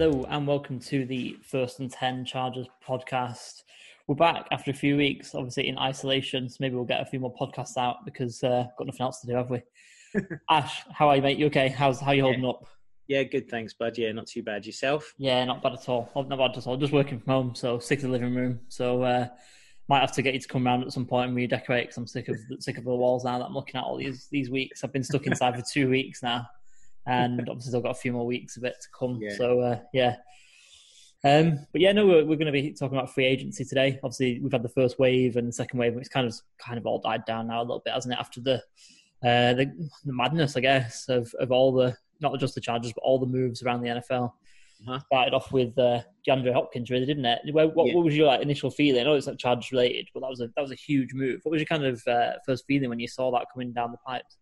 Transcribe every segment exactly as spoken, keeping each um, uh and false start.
Hello and welcome to the First and Ten Chargers podcast. We're back after a few weeks, obviously in isolation, so maybe we'll get a few more podcasts out because uh, got nothing else to do, have we? Ash, how are you, mate? You okay? How's how are you holding yeah. up? Yeah, good, thanks, bud. Yeah, not too bad. Yourself? Yeah, not bad at all. Not bad at all. Just working from home, so sick of the living room. So uh, might have to get you to come round at some point and redecorate because I'm sick of sick of the walls now that I'm looking at all these these weeks. I've been stuck inside for two weeks now. And obviously, I've got a few more weeks of it to come. Yeah. So, uh, yeah. Um, but yeah, no, we're, we're going to be talking about free agency today. Obviously, we've had the first wave and the second wave, which kind of kind of all died down now a little bit, hasn't it? After the uh, the, the madness, I guess, of, of all the not just the Chargers, but all the moves around the N F L. Uh-huh. Started off with uh, DeAndre Hopkins, really, didn't it? What, what, yeah. what was your like initial feeling? I know it's not Chargers related, but that was a that was a huge move. What was your kind of uh, first feeling when you saw that coming down the pipes?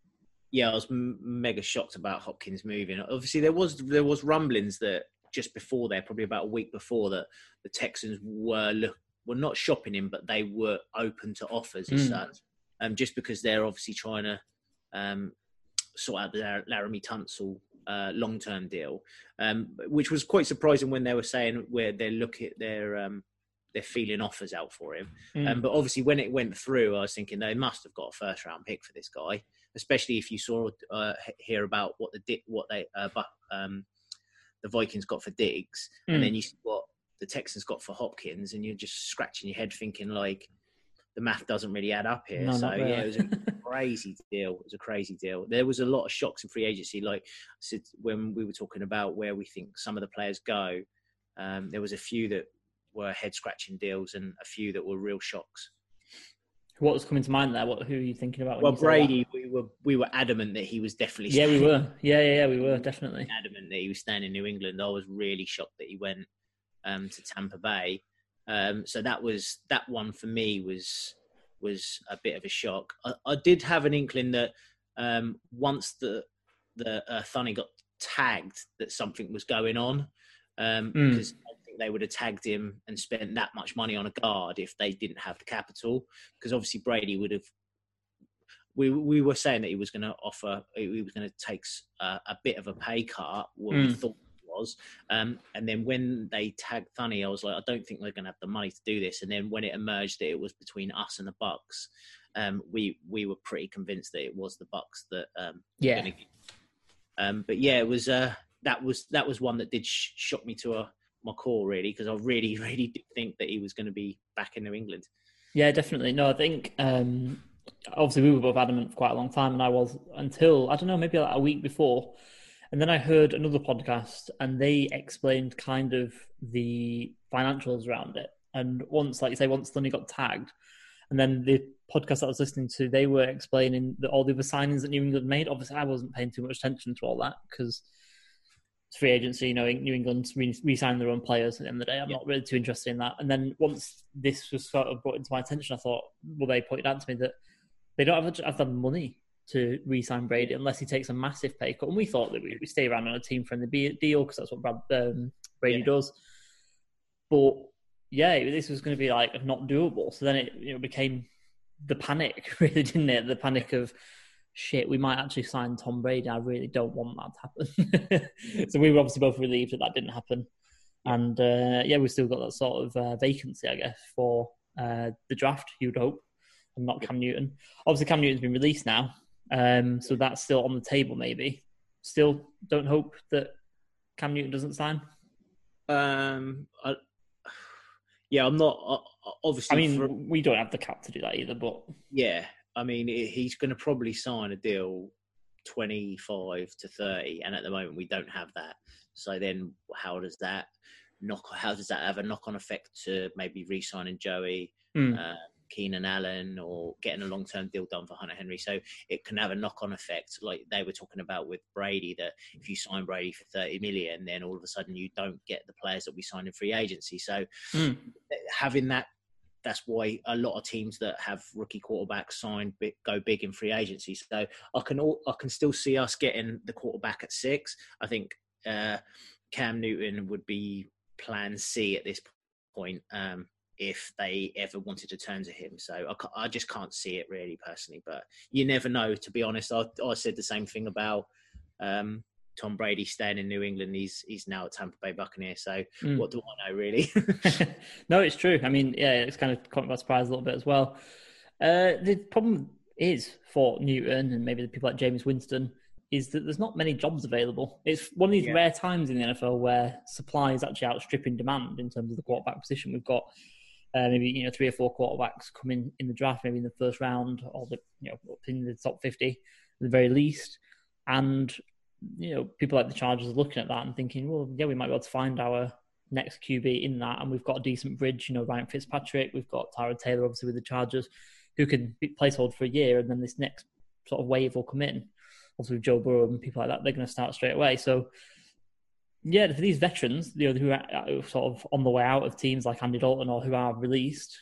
Yeah, I was m- mega shocked about Hopkins moving. Obviously, there was there was rumblings that just before there, probably about a week before, that the Texans were look, were not shopping him, but they were open to offers and mm. such. Um, just because they're obviously trying to um, sort out the Lar- Laramie Tunsil uh, long-term deal, um, which was quite surprising when they were saying where they're looking at their. Um, They're feeling offers out for him. Mm. Um, but obviously when it went through, I was thinking they must have got a first round pick for this guy, especially if you saw, uh, hear about what the, what they, uh, but, um, the Vikings got for Diggs mm. and then you see what the Texans got for Hopkins and you're just scratching your head thinking like the math doesn't really add up here. No, so really. yeah, it was a crazy deal. It was a crazy deal. There was a lot of shocks in free agency. Like when we were talking about where we think some of the players go, um, there was a few that were head-scratching deals and a few that were real shocks. What was coming to mind there? What? Who are you thinking about? Well, Brady, we were we were adamant that he was definitely staying. Yeah, we were. Yeah, yeah, yeah, we were, definitely. Adamant that he was staying in New England. I was really shocked that he went um, to Tampa Bay. Um, so that was that one for me was was a bit of a shock. I, I did have an inkling that um, once the, the uh, Thunny got tagged that something was going on um, mm. because... they would have tagged him and spent that much money on a guard if they didn't have the capital, because obviously Brady would have. We we were saying that he was going to offer, he was going to take a, a bit of a pay cut, what mm. we thought it was, um, and then when they tagged Thunny, I was like, I don't think they're going to have the money to do this. And then when it emerged that it was between us and the Bucks, um, we we were pretty convinced that it was the Bucks that. Um, yeah. Gonna, um, but yeah, it was uh, that was that was one that did sh- shock me to a. my core really, because I really really did think that he was going to be back in New England. Yeah, definitely. No, I think um obviously we were both adamant for quite a long time, and I was until I don't know maybe like a week before, and then I heard another podcast and they explained kind of the financials around it. And once like you say once Thunny got tagged, and then the podcast I was listening to, they were explaining that all the other signings that New England made. Obviously I wasn't paying too much attention to all that because free agency, you know, New England re-signed their own players at the end of the day. I'm yeah. not really too interested in that. And then once this was sort of brought into my attention, I thought, well, they pointed out to me that they don't have, have the money to re-sign Brady unless he takes a massive pay cut. And we thought that we would stay around on a team-friendly deal because that's what Brad, um, Brady yeah. does. But, yeah, this was going to be, like, not doable. So then it you know, became the panic, really, didn't it? The panic of... shit, we might actually sign Tom Brady. I really don't want that to happen. So we were obviously both relieved that that didn't happen. And, uh, yeah, we've still got that sort of uh, vacancy, I guess, for uh, the draft, you'd hope, and not Cam Newton. Obviously, Cam Newton's been released now, um, so that's still on the table, maybe. Still don't hope that Cam Newton doesn't sign? Um, I, yeah, I'm not... I, obviously, I mean, for... we don't have the cap to do that either, but... yeah. I mean, he's going to probably sign a deal twenty-five to thirty, and at the moment we don't have that. So then, how does that knock? How does that have a knock-on effect to maybe re-signing Joey, mm. uh, Keenan Allen, or getting a long-term deal done for Hunter Henry? So it can have a knock-on effect, like they were talking about with Brady. That if you sign Brady for thirty million, then all of a sudden you don't get the players that we signed in free agency. So mm. having that. That's why a lot of teams that have rookie quarterbacks signed go big in free agency. So I can all, I can still see us getting the quarterback at six. I think uh, Cam Newton would be plan C at this point um, if they ever wanted to turn to him. So I, I just can't see it really personally. But you never know, to be honest. I, I said the same thing about um, Tom Brady staying in New England, he's he's now at Tampa Bay Buccaneers. So mm. what do I know, really? No, it's true. I mean, yeah, it's kind of caught by surprise a little bit as well. Uh, the problem is for Newton and maybe the people like Jameis Winston is that there's not many jobs available. It's one of these yeah. rare times in the N F L where supply is actually outstripping demand in terms of the quarterback position. We've got uh, maybe you know three or four quarterbacks coming in the draft, maybe in the first round or the you know in the top fifty at the very least. And you know people like the Chargers are looking at that and thinking, well, yeah, we might be able to find our next Q B in that, and we've got a decent bridge. You know, Ryan Fitzpatrick, we've got Tyrod Taylor, obviously with the Chargers, who can be placeholder for a year, and then this next sort of wave will come in. Also with Joe Burrow and people like that, they're going to start straight away. So, yeah, for these veterans, you know, who are sort of on the way out of teams like Andy Dalton or who are released,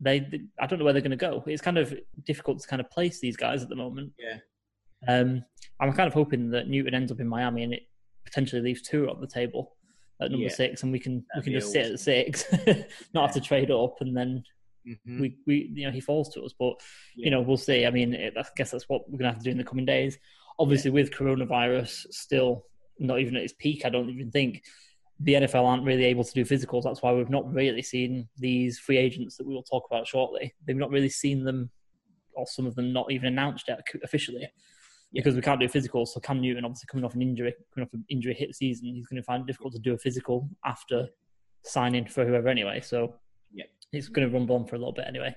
they I don't know where they're going to go. It's kind of difficult to kind of place these guys at the moment. Yeah, um, I'm kind of hoping that Newton ends up in Miami and it potentially leaves two on the table at number yeah. six, and we can That'd we can just awesome. sit at six, not yeah. have to trade up, and then. Mm-hmm. We, we, you know, he falls to us, but yeah. you know, we'll see. I mean, it, I guess that's what we're going to have to do in the coming days. Obviously, yeah. with coronavirus still not even at its peak, I don't even think the N F L aren't really able to do physicals. That's why we've not really seen these free agents that we will talk about shortly. They've not really seen them, or some of them not even announced yet officially, yeah. because we can't do physicals. So Cam Newton, obviously coming off an injury, coming off an injury hit season, he's going to find it difficult to do a physical after signing for whoever anyway. So. It's going to rumble on for a little bit anyway.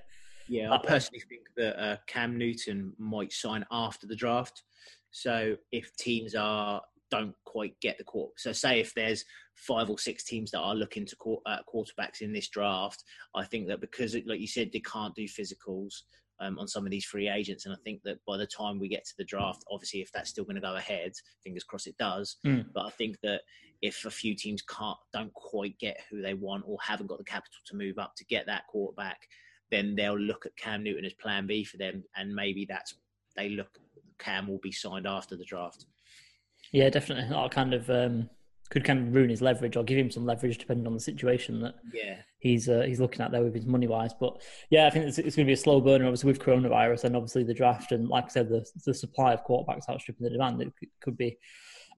Yeah, I personally think that uh, Cam Newton might sign after the draft. So if teams are don't quite get the quarter, so say if there's five or six teams that are looking to qu- uh, quarterbacks in this draft, I think that because, it, like you said, they can't do physicals um, on some of these free agents, and I think that by the time we get to the draft, obviously if that's still going to go ahead, fingers crossed it does. Mm. But I think that. If a few teams can't, don't quite get who they want or haven't got the capital to move up to get that quarterback, then they'll look at Cam Newton as plan B for them. And maybe that's, they look, Cam will be signed after the draft. Yeah, definitely. That'll kind of, um, could kind of ruin his leverage or give him some leverage depending on the situation that yeah. he's uh, he's looking at there with his money-wise. But yeah, I think it's, it's going to be a slow burner, obviously, with coronavirus and obviously the draft. And like I said, the, the supply of quarterbacks outstripping the demand, it could be,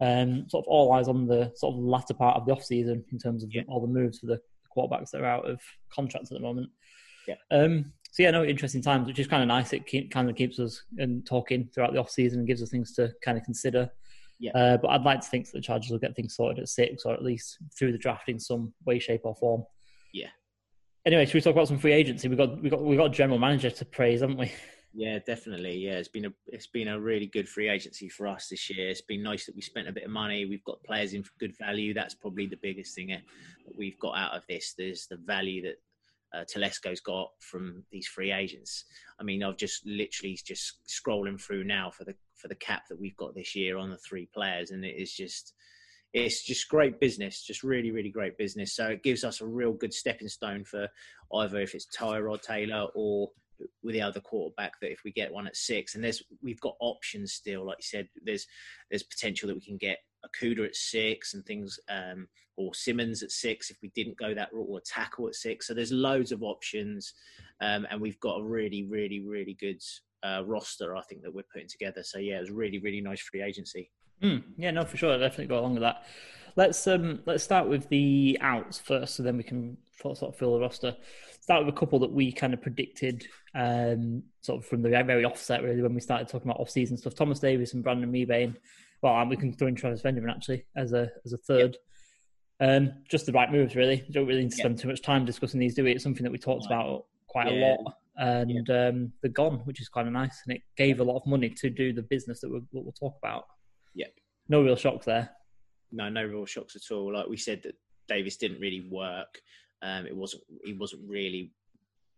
Um, sort of all eyes on the sort of latter part of the off-season in terms of yeah. all the moves for the quarterbacks that are out of contracts at the moment. Yeah. Um, so, yeah, no, interesting times, which is kind of nice. It keep, kind of keeps us um, talking throughout the off-season and gives us things to kind of consider. Yeah. Uh, but I'd like to think that the Chargers will get things sorted at six, or at least through the draft in some way, shape or form. Yeah. Anyway, should we talk about some free agency? We've got, we got, we got a general manager to praise, haven't we? Yeah, definitely. Yeah, it's been a it's been a really good free agency for us this year. It's been nice that we spent a bit of money. We've got players in for good value. That's probably the biggest thing that we've got out of this. There's the value that uh, Telesco's got from these free agents. I mean, I've just literally just scrolling through now for the for the cap that we've got this year on the three players, and it is just it's just great business. Just really, really great business. So it gives us a real good stepping stone for either if it's Tyrod Taylor or with the other quarterback that if we get one at six, and there's we've got options still, like you said, there's there's potential that we can get Okuda at six and things, um, or Simmons at six if we didn't go that route, or Tackle at six. So there's loads of options, um, and we've got a really, really, really good uh, roster, I think, that we're putting together. So yeah, it was really, really nice free agency. Mm, yeah, no, for sure, I definitely go along with that. Let's um, let's start with the outs first, so then we can sort of fill the roster. Start with a couple that we kind of predicted, um, sort of from the very offset, really, when we started talking about off-season stuff. Thomas Davis and Brandon Meebane. Well, and we can throw in Travis Benjamin actually as a as a third. Yep. Um, just the right moves, really. We don't really need to spend yep. too much time discussing these, do we? It's something that we talked right. about quite yeah. a lot, and yep. um, they're gone, which is kind of nice, and it gave a lot of money to do the business that we'll, we'll talk about. Yep. No real shocks there. No, no real shocks at all. Like we said, that Davis didn't really work. Um, it wasn't. He wasn't really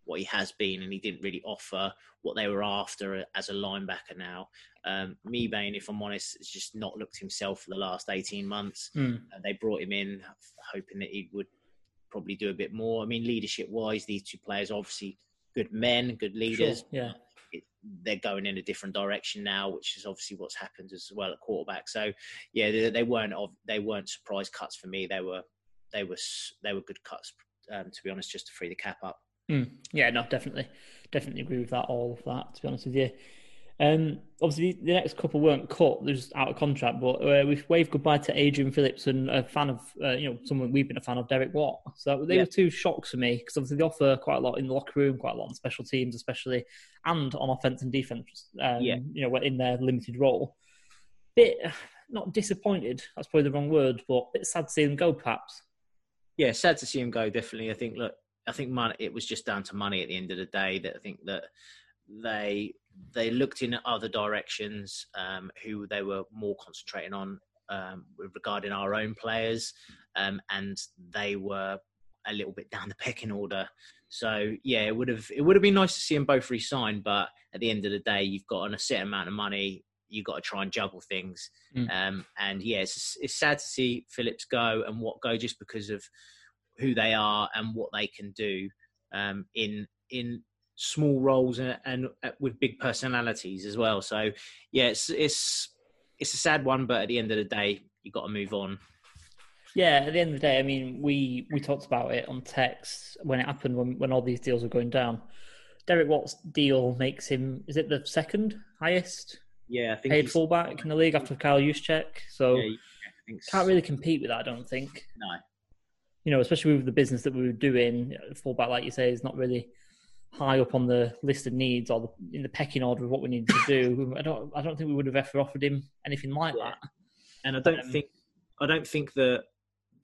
what he has been, and he didn't really offer what they were after as a linebacker. Now, um, Meebane, if I'm honest, has just not looked himself for the last eighteen months. Mm. Uh, they brought him in hoping that he would probably do a bit more. I mean, leadership-wise, these two players are obviously good men, good leaders. Sure. Yeah. It, they're going in a different direction now, which is obviously what's happened as well at quarterback. So, yeah, they, they weren't they weren't surprise cuts for me. They were they were they were good cuts, um, to be honest, just to free the cap up. Mm. Yeah, no, definitely, definitely agree with that. All of that, to be honest with you. Um, obviously, the next couple weren't cut; they're just out of contract. But uh, we've waved goodbye to Adrian Phillips and a fan of, uh, you know, someone we've been a fan of, Derek Watt. So they yeah. were two shocks for me, because obviously they offer quite a lot in the locker room, quite a lot on special teams, especially, and on offense and defense. Um, yeah. You know, in their limited role. Bit not disappointed. That's probably the wrong word, but a bit sad to see them go, perhaps. Yeah, sad to see him go. Definitely, I think. Look, I think money, it was just down to money at the end of the day. That I think that they they looked in other directions, um, who they were more concentrating on um, regarding our own players, um, and they were a little bit down the pecking order. So yeah, it would have it would have been nice to see them both re-sign, but at the end of the day, you've got on a set amount of money. You got to try and juggle things. Mm. Um, and yeah, it's, it's sad to see Phillips go and Watt go, just because of who they are and what they can do um, in, in small roles and, and with big personalities as well. So yeah, it's, it's, it's a sad one, but at the end of the day, you got to move on. Yeah, at the end of the day, I mean, we, we talked about it on text when it happened, when, when all these deals were going down. Derek Watt's deal makes him, is it the second highest? Yeah, I think paid fullback in the league after Kyle Juszczyk. So yeah, I think so. Can't really compete with that, I don't think. No. You know, especially with the business that we were doing, fullback, like you say, is not really high up on the list of needs or the, in the pecking order of what we needed to do. I don't, I don't think we would have ever offered him anything like yeah. that. And I don't um, think, I don't think that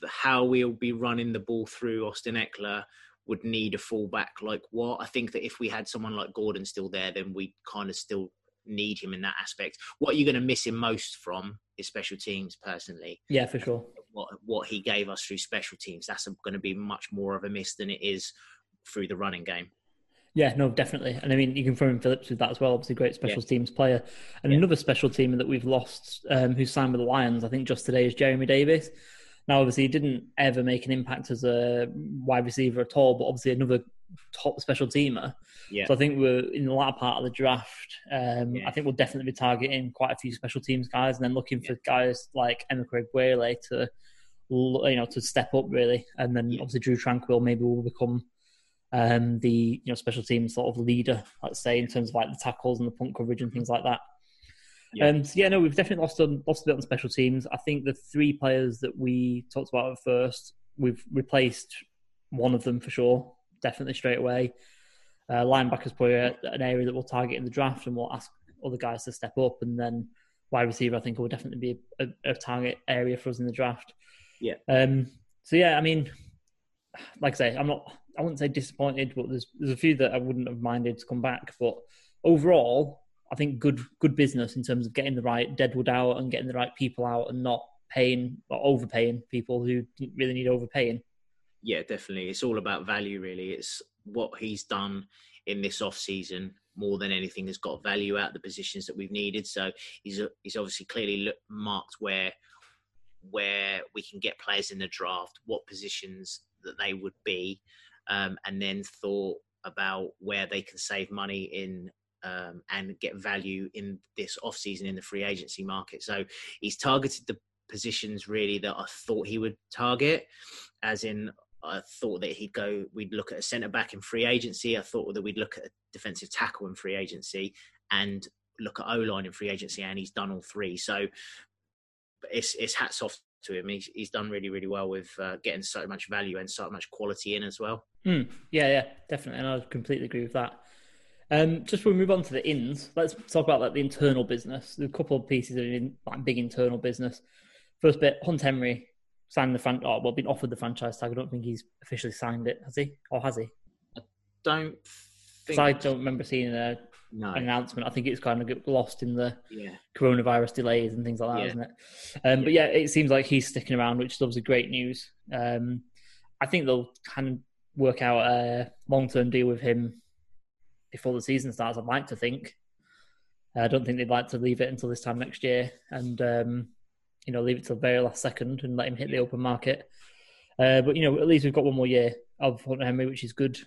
how we'll be running the ball through Austin Eckler would need a fullback like what. I think that if we had someone like Gordon still there, then we kind of still need him in that aspect. What you're going to miss him most from is special teams, personally. Yeah, for sure. What what he gave us through special teams, that's going to be much more of a miss than it is through the running game. Yeah, no, definitely. And I mean, you can throw in Phillips with that as well. Obviously, great special yeah. teams player. And yeah. another special teamer that we've lost, um, who signed with the Lions, I think just today, is Jeremy Davis. Now, obviously, he didn't ever make an impact as a wide receiver at all, but obviously another top special teamer. Yeah. So I think we're in the latter part of the draft. Um, yeah. I think we'll definitely be targeting quite a few special teams guys, and then looking yeah. for guys like Emeka Egwuele to, you know, to step up really, and then yeah. obviously Drew Tranquill maybe will become um, the you know special team sort of leader, let's say, in terms of like the tackles and the punt coverage and things like that. Yeah. Um, so yeah, no, we've definitely lost a, lost a bit on special teams. I think the three players that we talked about at first, we've replaced one of them for sure. Definitely straight away. Uh, linebacker is probably a, an area that we'll target in the draft, and we'll ask other guys to step up. And then wide receiver, I think, will definitely be a, a target area for us in the draft. Yeah. Um, so yeah, I mean, like I say, I'm not. I wouldn't say disappointed, but there's there's a few that I wouldn't have minded to come back. But overall, I think good good business in terms of getting the right deadwood out and getting the right people out, and not paying or overpaying people who didn't really need overpaying. Yeah, definitely. It's all about value, really. It's what he's done in this off-season more than anything has got value out of the positions that we've needed. So he's he's obviously clearly looked, marked where where we can get players in the draft, what positions that they would be, um, and then thought about where they can save money in um, and get value in this off-season in the free agency market. So he's targeted the positions, really, that I thought he would target, as in I thought that he'd go, we'd look at a centre-back in free agency. I thought that we'd look at a defensive tackle in free agency and look at O-line in free agency, and he's done all three. So it's, it's hats off to him. He's, he's done really, really well with uh, getting so much value and so much quality in as well. Mm, yeah, yeah, definitely. And I completely agree with that. Um, just before we move on to the ins, let's talk about like the internal business. There's a couple of pieces of in, like, big internal business. First bit, Hunter Henry. Signed the franchise, oh, well, been offered the franchise tag. I don't think he's officially signed it, has he? Or has he? I don't think. I don't remember seeing a, no. an announcement. I think it's kind of got lost in the yeah. coronavirus delays and things like that, yeah. isn't it? Um, yeah. But yeah, it seems like he's sticking around, which is obviously great news. Um, I think they'll kind of work out a long-term deal with him before the season starts, I'd like to think. I don't think they'd like to leave it until this time next year. And... Um, you know, leave it till the very last second and let him hit the open market. Uh, but, you know, at least we've got one more year of Hunter Henry, which is good.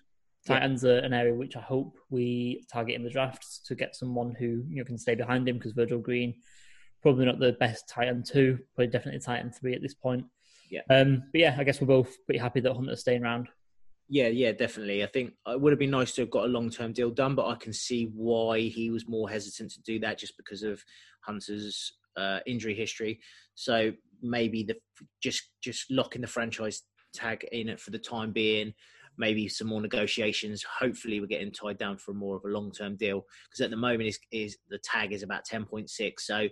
Tight ends are an area which I hope we target in the draft to get someone who, you know, can stay behind him, because Virgil Green, probably not the best tight end two, probably definitely tight end three at this point. Yeah. Um, but yeah, I guess we're both pretty happy that Hunter's staying around. Yeah, yeah, definitely. I think it would have been nice to have got a long-term deal done, but I can see why he was more hesitant to do that just because of Hunter's uh, injury history. So maybe the just just locking the franchise tag in it for the time being, maybe some more negotiations. Hopefully we're getting tied down for more of a long-term deal, because at the moment is is the tag is about ten point six. So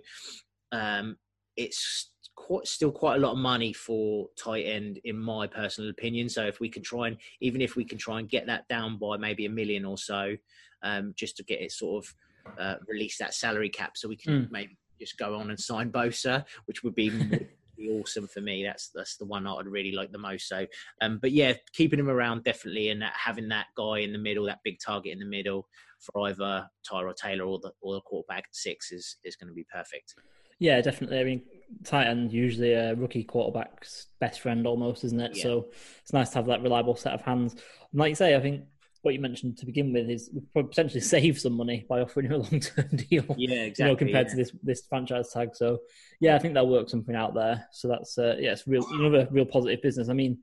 um, it's Quite, still quite a lot of money for tight end, in my personal opinion. So if we can try and, even if we can try and get that down by maybe a million or so, um, just to get it sort of uh, release that salary cap, so we can mm. maybe just go on and sign Bosa, which would be, would be awesome for me. That's that's the one I'd really like the most. So, um, but yeah, keeping him around definitely, and that, having that guy in the middle, that big target in the middle for either Tyrod Taylor or the or the quarterback at six is is going to be perfect. Yeah, definitely. I mean, tight end usually a rookie quarterback's best friend almost, isn't it? Yeah. So it's nice to have that reliable set of hands. And like you say, I think what you mentioned to begin with is we could potentially save some money by offering him a long-term deal. Yeah, exactly. You know, compared yeah. to this this franchise tag. So yeah, I think they'll work something out there. So that's uh, yeah, it's real another real positive business. I mean,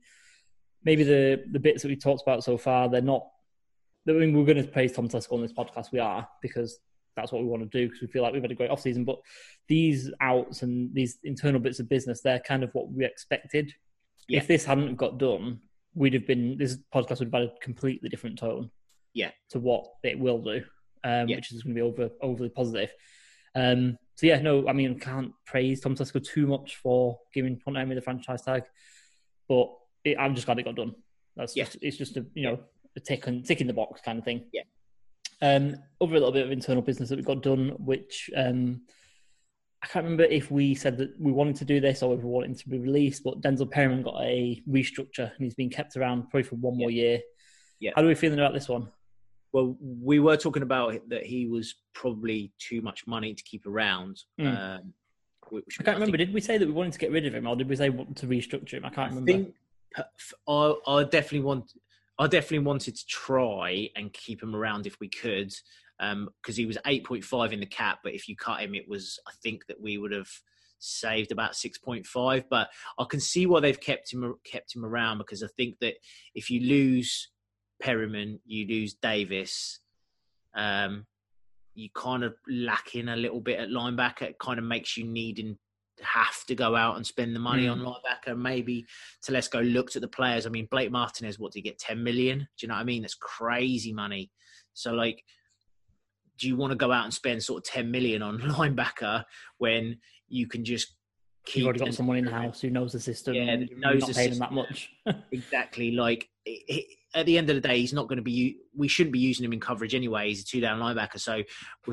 maybe the the bits that we talked about so far, they're not. I mean, we're going to praise Tom Telesco on this podcast. We are, because that's what we want to do, because we feel like we've had a great off-season. But these outs and these internal bits of business, they're kind of what we expected. Yeah. If this hadn't got done, we'd have been, this podcast would have had a completely different tone yeah. to what it will do, um, yeah. which is going to be over, overly positive. Um, so, yeah, no, I mean, can't praise Tom Telesco too much for giving Hunter Henry the franchise tag, but it, I'm just glad it got done. That's yeah. just, it's just a, you know, a tick, and, tick in the box kind of thing. Yeah. Um, over a little bit of internal business that we got done, which um, I can't remember if we said that we wanted to do this or if we wanted to be released, but Denzel Perryman got a restructure and he's been kept around probably for one yeah. more year. Yeah. How are we feeling about this one? Well, we were talking about that he was probably too much money to keep around. Mm. Um, which I can't I remember. Think... Did we say that we wanted to get rid of him, or did we say we wanted to restructure him? I can't I remember. Think I, I definitely want... I definitely wanted to try and keep him around if we could, because um, he was eight point five in the cap. But if you cut him, it was, I think that we would have saved about six point five. But I can see why they've kept him kept him around, because I think that if you lose Perryman, you lose Davis. Um, you kind of lack in a little bit at linebacker. It kind of makes you need in. have to go out and spend the money mm. on linebacker. Maybe Telesco looked at the players. I mean, Blake Martinez, what did he get? ten million? Do you know what I mean? That's crazy money. So, like, do you want to go out and spend sort of ten million on linebacker when you can just keep... You've already got someone in the house who knows the system. Yeah, that knows the system. Not paying him that much. Exactly. Like, it, it, at the end of the day, he's not going to be... We shouldn't be using him in coverage anyway. He's a two-down linebacker, so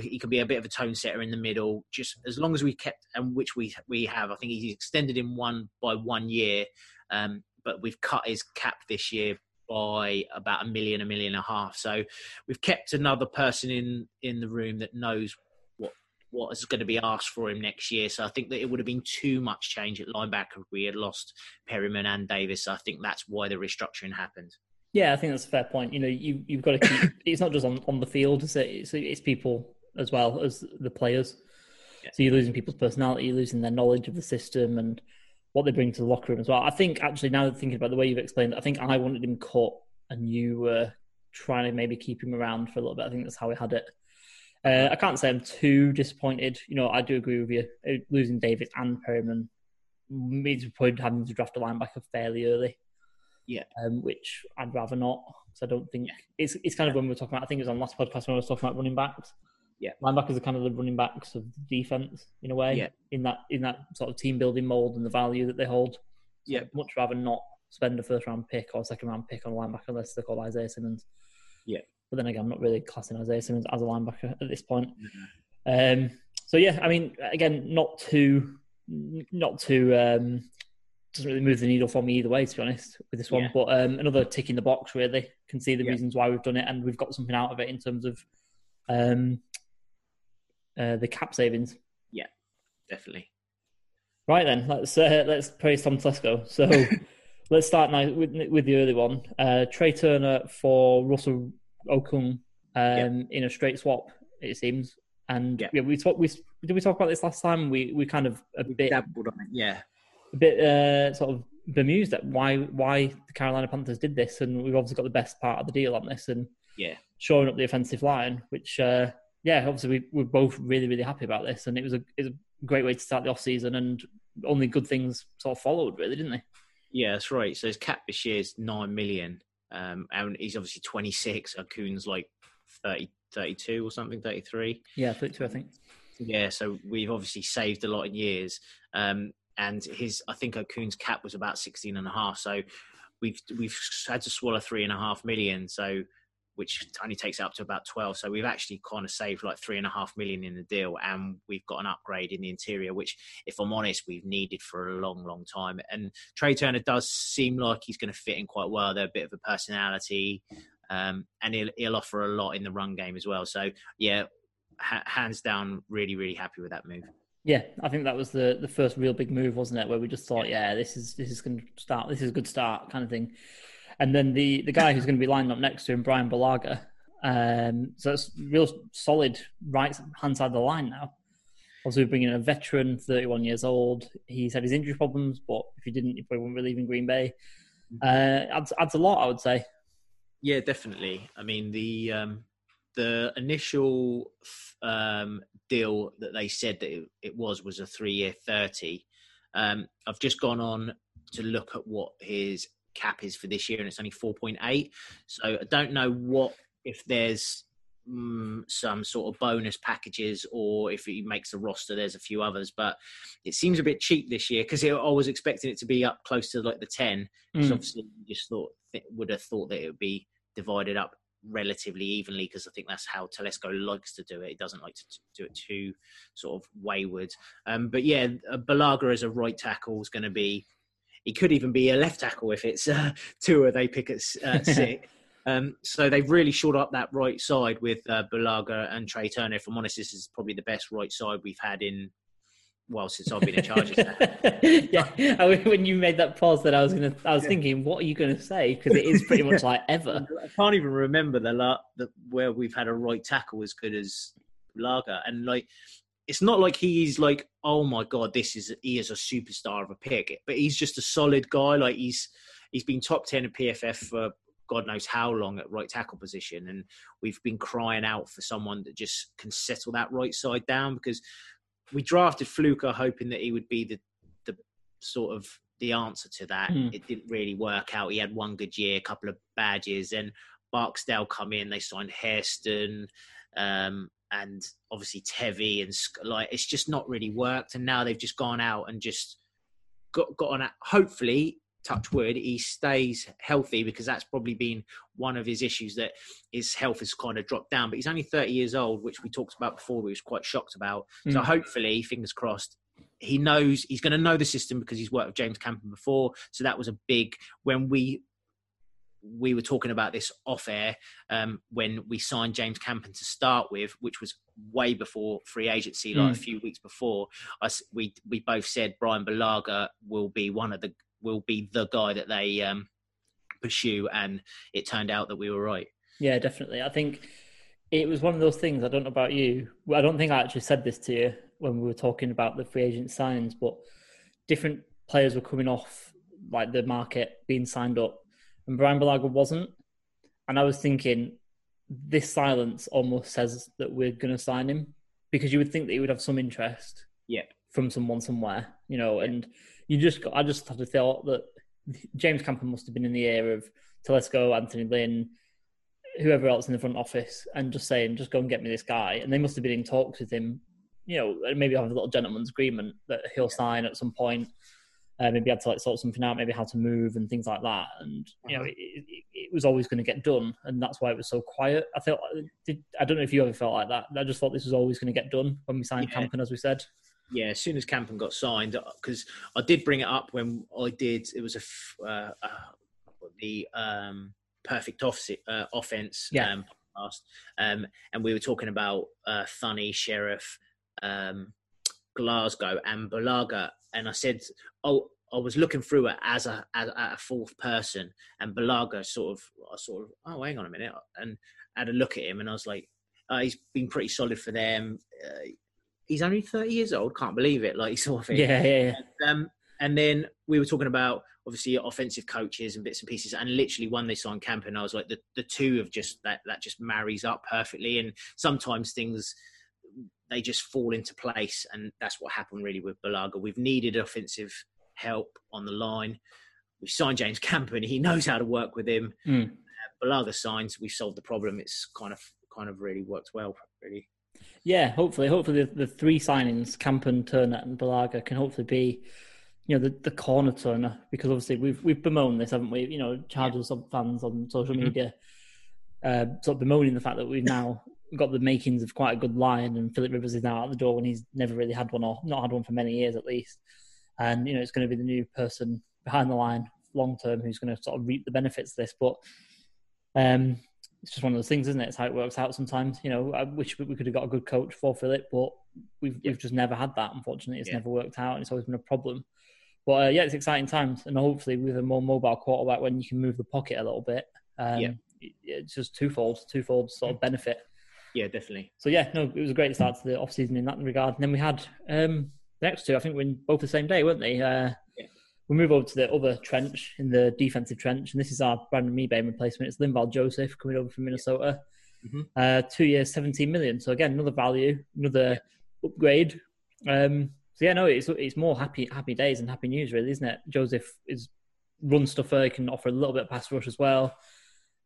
he can be a bit of a tone setter in the middle. Just as long as we kept, and which we we have, I think he's extended him one by one year, um, but we've cut his cap this year by about a million, a million and a half. So we've kept another person in, in the room that knows what what is going to be asked for him next year. So I think that it would have been too much change at linebacker if we had lost Perryman and Davis. So I think that's why the restructuring happened. Yeah, I think that's a fair point. You know, you, you've got to keep... It's not just on, on the field, is it? It's, it's people as well as the players. Yeah. So you're losing people's personality, you're losing their knowledge of the system and what they bring to the locker room as well. I think, actually, now thinking about the way you've explained it, I think I wanted him cut and you were trying to maybe keep him around for a little bit. I think that's how we had it. Uh, I can't say I'm too disappointed. You know, I do agree with you. Losing Davis and Perryman means we're probably having to draft a linebacker fairly early. Yeah, um, which I'd rather not, because I don't think yeah. it's it's kind of when we were talking about. I think it was on last podcast when I was talking about running backs. Yeah, linebackers are kind of the running backs of the defense in a way. Yeah. in that in that sort of team building mold and the value that they hold. So yeah, I'd much rather not spend a first round pick or a second round pick on a linebacker unless they're called Isaiah Simmons. Yeah, but then again, I'm not really classing Isaiah Simmons as a linebacker at this point. Mm-hmm. Um, so yeah, I mean, again, not too, not too. Um, doesn't really move the needle for me either way, to be honest, with this one. Yeah. But um, another tick in the box, really. Can see the yeah. reasons why we've done it, and we've got something out of it in terms of um, uh, the cap savings. Yeah, definitely. Right then, let's uh, let's praise Tom Telesco. So let's start now with, with the early one. Uh, Trey Turner for Russell Okung um, yeah. in a straight swap, it seems. And yeah, yeah we talked. We did we talk about this last time? We we kind of a we bit dabbled on it. Yeah. A bit uh, sort of bemused at why why the Carolina Panthers did this, and we've obviously got the best part of the deal on this, and yeah, shoring up the offensive line, which uh, yeah, obviously we we're both really really happy about this, and it was a it's a great way to start the off season, and only good things sort of followed, really, didn't they? Yeah, that's right. So his cap this year is nine million, um, and he's obviously twenty six. Akun's like thirty. thirty-two or something, thirty-three. Yeah, thirty-two, I think. Yeah, so we've obviously saved a lot in years. Um, and his, I think Okun's cap was about sixteen and a half. So we've we've had to swallow three and a half million, so which only takes up to about twelve. So we've actually kind of saved like three and a half million in the deal, and we've got an upgrade in the interior, which, if I'm honest, we've needed for a long, long time. And Trey Turner does seem like he's going to fit in quite well. They're a bit of a personality. Um, and he'll, he'll offer a lot in the run game as well. So, yeah, ha- hands down, really, really happy with that move. Yeah, I think that was the, the first real big move, wasn't it? Where we just thought, yeah, this is this is going to start. This is a good start kind of thing. And then the, the guy who's going to be lined up next to him, Brian Bulaga. Um, so it's real solid right hand side of the line now. Also, we're bringing in a veteran, thirty-one years old. He's had his injury problems, but if he didn't, he probably wouldn't be leaving Green Bay. Uh, adds, adds a lot, I would say. Yeah, definitely. I mean, the um, the initial um, deal that they said that it, it was was a three-year thirty. Um, I've just gone on to look at what his cap is for this year, and it's only four point eight. So I don't know what if there's um, some sort of bonus packages, or if he makes a roster, there's a few others. But it seems a bit cheap this year, because I was expecting it to be up close to like the ten. Because mm. obviously you just thought would have thought that it would be divided up relatively evenly, because I think that's how Telesco likes to do it. He doesn't like to do it too sort of wayward. Um, but yeah, Bulaga as a right tackle is going to be, he could even be a left tackle if it's uh, Tua they pick at uh, six. um, so they've really shored up that right side with uh, Bulaga and Trey Turner. If I'm honest, this is probably the best right side we've had in, well, since I've been in charge of that. Yeah, I mean, when you made that pause, that I was gonna, I was yeah. thinking, what are you gonna say? Because it is pretty much like ever. I can't even remember the, la- the where we've had a right tackle as good as Lager, and like, it's not like he's like, oh my god, this is he is a superstar of a pick, but he's just a solid guy. Like he's he's been top ten at P F F for God knows how long at right tackle position, and we've been crying out for someone that just can settle that right side down, because we drafted Fluker hoping that he would be the, the sort of the answer to that. Mm. It didn't really work out. He had one good year, a couple of bad years. Then Barksdale come in, they signed Hairston um, and obviously Tevy, and like it's just not really worked. And now they've just gone out and just got got on. At, hopefully, touch wood, he stays healthy, because that's probably been one of his issues, that his health has kind of dropped down. But he's only thirty years old, which we talked about before, we was quite shocked about. Mm. So hopefully, fingers crossed, he knows he's going to know the system, because he's worked with James Campen before. So that was a big when we we were talking about this off air um, when we signed James Campen to start with, which was way before free agency, like mm. a few weeks before. I, we we both said Brian Bulaga will be one of the. will be the guy that they um, pursue, and it turned out that we were right. Yeah, definitely. I think it was one of those things, I don't know about you, I don't think I actually said this to you when we were talking about the free agent signs, but different players were coming off like the market being signed up, and Brian Bulaga wasn't. And I was thinking, this silence almost says that we're going to sign him, because you would think that he would have some interest yeah. from someone somewhere, you know, yeah. and You just got, I just had the thought that James Campen must have been in the ear of Telesco, Anthony Lynn, whoever else in the front office, and just saying, just go and get me this guy. And they must have been in talks with him, you know, and maybe have a little gentleman's agreement that he'll sign at some point. Uh, maybe had to like sort something out, maybe how to move and things like that. And, you know, it, it, it was always going to get done. And that's why it was so quiet. I felt, I don't know if you ever felt like that. I just thought this was always going to get done when we signed yeah. Campen, as we said. Yeah, as soon as Campen got signed, because I did bring it up when I did, it was a, uh, uh, the um, perfect off, uh, offense yeah. um, podcast, um, and we were talking about uh, Thunny, Sheriff, um, Glasgow and Bulaga, and I said, oh, I was looking through it as a as a fourth person, and Bulaga sort of, I sort of, oh, hang on a minute, and I had a look at him, and I was like, oh, he's been pretty solid for them. Uh, He's only thirty years old. Can't believe it. Like, sort of thing. Yeah, yeah, yeah. Um, and then we were talking about, obviously offensive coaches and bits and pieces. And literally when they signed Campen, I was like, the, the two of just that, that just marries up perfectly. And sometimes things, they just fall into place. And that's what happened really with Bulaga. We've needed offensive help on the line. We've signed James Campen. He knows how to work with him. Mm. Uh, Bulaga signs, we've solved the problem. It's kind of, kind of really worked well, really. Yeah, hopefully, hopefully the, the three signings, Campen, Turner and Bulaga, can hopefully be, you know, the, the corner Turner, because obviously we've we've bemoaned this, haven't we? You know, Chargers yeah. fans on social mm-hmm. media uh, sort of bemoaning the fact that we've now got the makings of quite a good line, and Philip Rivers is now out the door when he's never really had one, or not had one for many years at least. And, you know, it's going to be the new person behind the line long term who's going to sort of reap the benefits of this. But um, it's just one of those things, isn't it? It's how it works out sometimes. You know, I wish we could have got a good coach for Philip, but we've, yeah. we've just never had that, unfortunately. It's yeah. never worked out, and it's always been a problem. But uh, yeah, it's exciting times, and hopefully with a more mobile quarterback, when you can move the pocket a little bit, um, yeah. it's just twofold, twofold sort of benefit. Yeah, definitely. So yeah, no, it was a great start to the off season in that regard. And then we had um, the next two. I think we were both the same day, weren't they? Uh, yeah. We move over to the other trench, in the defensive trench, and this is our Brandon Meebane replacement. It's Linval Joseph coming over from Minnesota, mm-hmm. uh, two years, seventeen million. So again, another value, another yeah. upgrade. Um, So yeah, no, it's it's more happy happy days and happy news, really, isn't it? Joseph is run stuffer, he can offer a little bit of pass rush as well,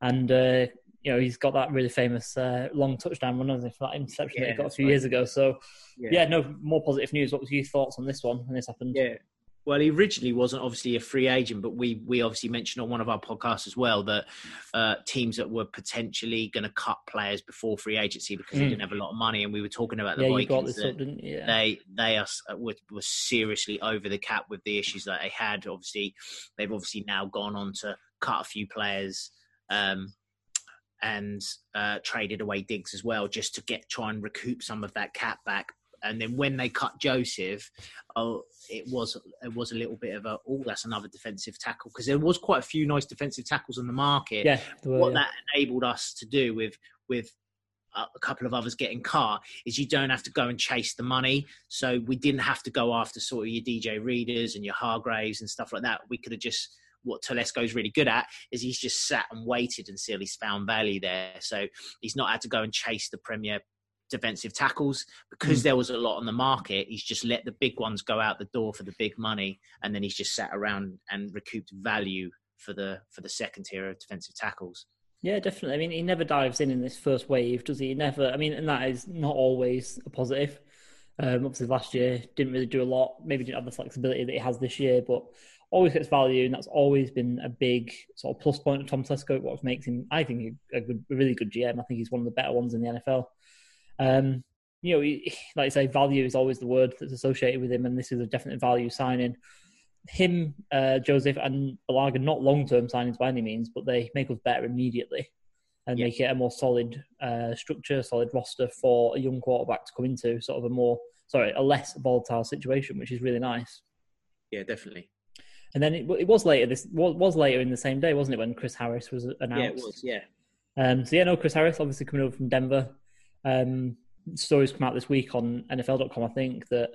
and uh, you know, he's got that really famous uh, long touchdown run, hasn't he, for that interception yeah, that he got a few right. years ago. So yeah. yeah, no, more positive news. What was your thoughts on this one when this happened? Yeah, well, he originally wasn't obviously a free agent, but we we obviously mentioned on one of our podcasts as well that uh, teams that were potentially going to cut players before free agency because mm. they didn't have a lot of money, and we were talking about the yeah, Vikings. You got this up, didn't you? Yeah. They they are were, were seriously over the cap with the issues that they had. Obviously, they've obviously now gone on to cut a few players. Um, and uh, traded away Diggs as well, just to get try and recoup some of that cap back. And then when they cut Joseph, oh, it was it was a little bit of a, oh, that's another defensive tackle, because there was quite a few nice defensive tackles on the market. Yeah, the way, what yeah. that enabled us to do with with a couple of others getting cut is you don't have to go and chase the money. So we didn't have to go after sort of your D J Reeders and your Hargraves and stuff like that. We could have just... What Telesco's really good at is he's just sat and waited until he's found value there. So he's not had to go and chase the premier defensive tackles because mm. there was a lot on the market. He's just let the big ones go out the door for the big money, and then he's just sat around and recouped value for the for the second tier of defensive tackles. Yeah, definitely. I mean, he never dives in in this first wave, does he? He never. I mean, and that is not always a positive. Um, obviously, last year didn't really do a lot. Maybe didn't have the flexibility that he has this year, but. Always gets value, and that's always been a big sort of plus point of Tom Telesco, what makes him, I think, a, good, a really good G M. I think he's one of the better ones in the N F L. Um, you know, he, like I say, value is always the word that's associated with him, and this is a definite value signing. Him, uh, Joseph, and Bulaga, not long-term signings by any means, but they make us better immediately and yeah. make it a more solid uh, structure, solid roster for a young quarterback to come into, sort of a more, sorry, a less volatile situation, which is really nice. Yeah, definitely. And then it, it was later. This was later in the same day, wasn't it? When Chris Harris was announced. Yeah, it was. Yeah. Um, so yeah, no, Chris Harris obviously coming over from Denver. Um, stories come out this week on N F L dot com, I think, that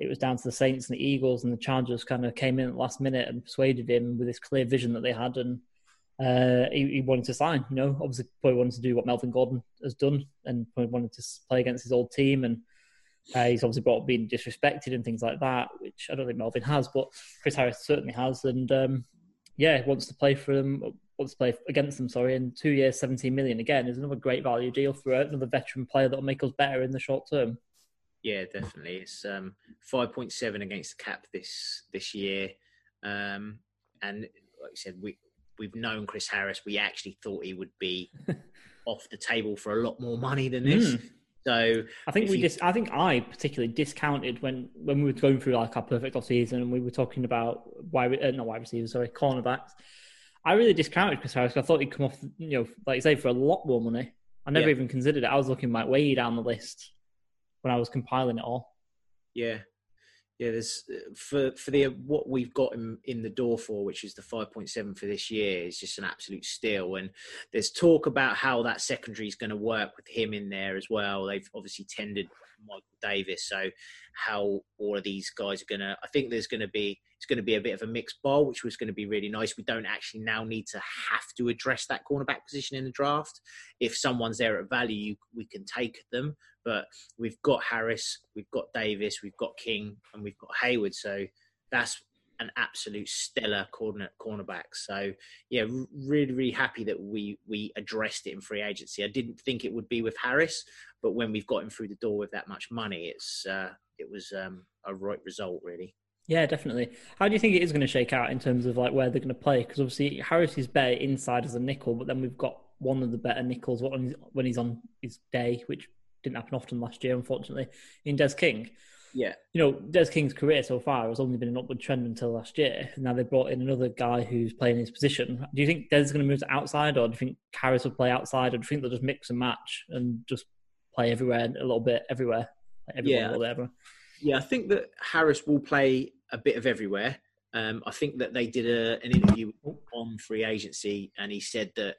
it was down to the Saints and the Eagles, and the Chargers kind of came in at the last minute and persuaded him with this clear vision that they had, and uh, he, he wanted to sign. You know, obviously, probably wanted to do what Melvin Gordon has done, and probably wanted to play against his old team and. Uh, he's obviously brought up being disrespected and things like that, which I don't think Melvin has, but Chris Harris certainly has. And um, yeah, wants to play for them, wants to play against them. Sorry, in two years, seventeen million again is another great value deal for another veteran player that will make us better in the short term. Yeah, definitely. It's um, five point seven against the cap this this year, um, and like you said, we we've known Chris Harris. We actually thought he would be off the table for a lot more money than this. Mm. So I think we you... dis- I think I particularly discounted when, when we were going through like our perfect off season and we were talking about wide uh, not wide receivers, sorry, cornerbacks. I really discounted Chris Harris because I thought he'd come off, you know, like you say, for a lot more money. I never yeah. even considered it. I was looking like way down the list when I was compiling it all. Yeah, yeah. There's for for the what we've got in, in the door for, which is the five point seven for this year, is just an absolute steal. And there's talk about how that secondary is going to work with him in there as well. They've obviously tendered Michael Davis. So how all of these guys are going to, I think there's going to be, it's going to be a bit of a mixed bowl, which was going to be really nice. We don't actually now need to have to address that cornerback position in the draft. If someone's there at value, you, we can take them. But we've got Harris, we've got Davis, we've got King, and we've got Hayward. So that's an absolute stellar corner cornerback. So yeah, really, really happy that we we addressed it in free agency. I didn't think it would be with Harris, but when we've got him through the door with that much money, it's uh, it was um, a right result, really. Yeah, definitely. How do you think it is going to shake out in terms of like where they're going to play? Because obviously Harris is better inside as a nickel, but then we've got one of the better nickels when he's on his day, which didn't happen often last year, unfortunately, in Des King. Yeah, you know, Des King's career so far has only been an upward trend until last year. Now they brought in another guy who's playing his position. Do you think Des is going to move to outside, or do you think Harris will play outside, or do you think they'll just mix and match and just play everywhere a little bit everywhere? Like everyone, yeah, a little bit everywhere? Yeah, I think that Harris will play a bit of everywhere. Um, I think that they did a, an interview on free agency, and he said that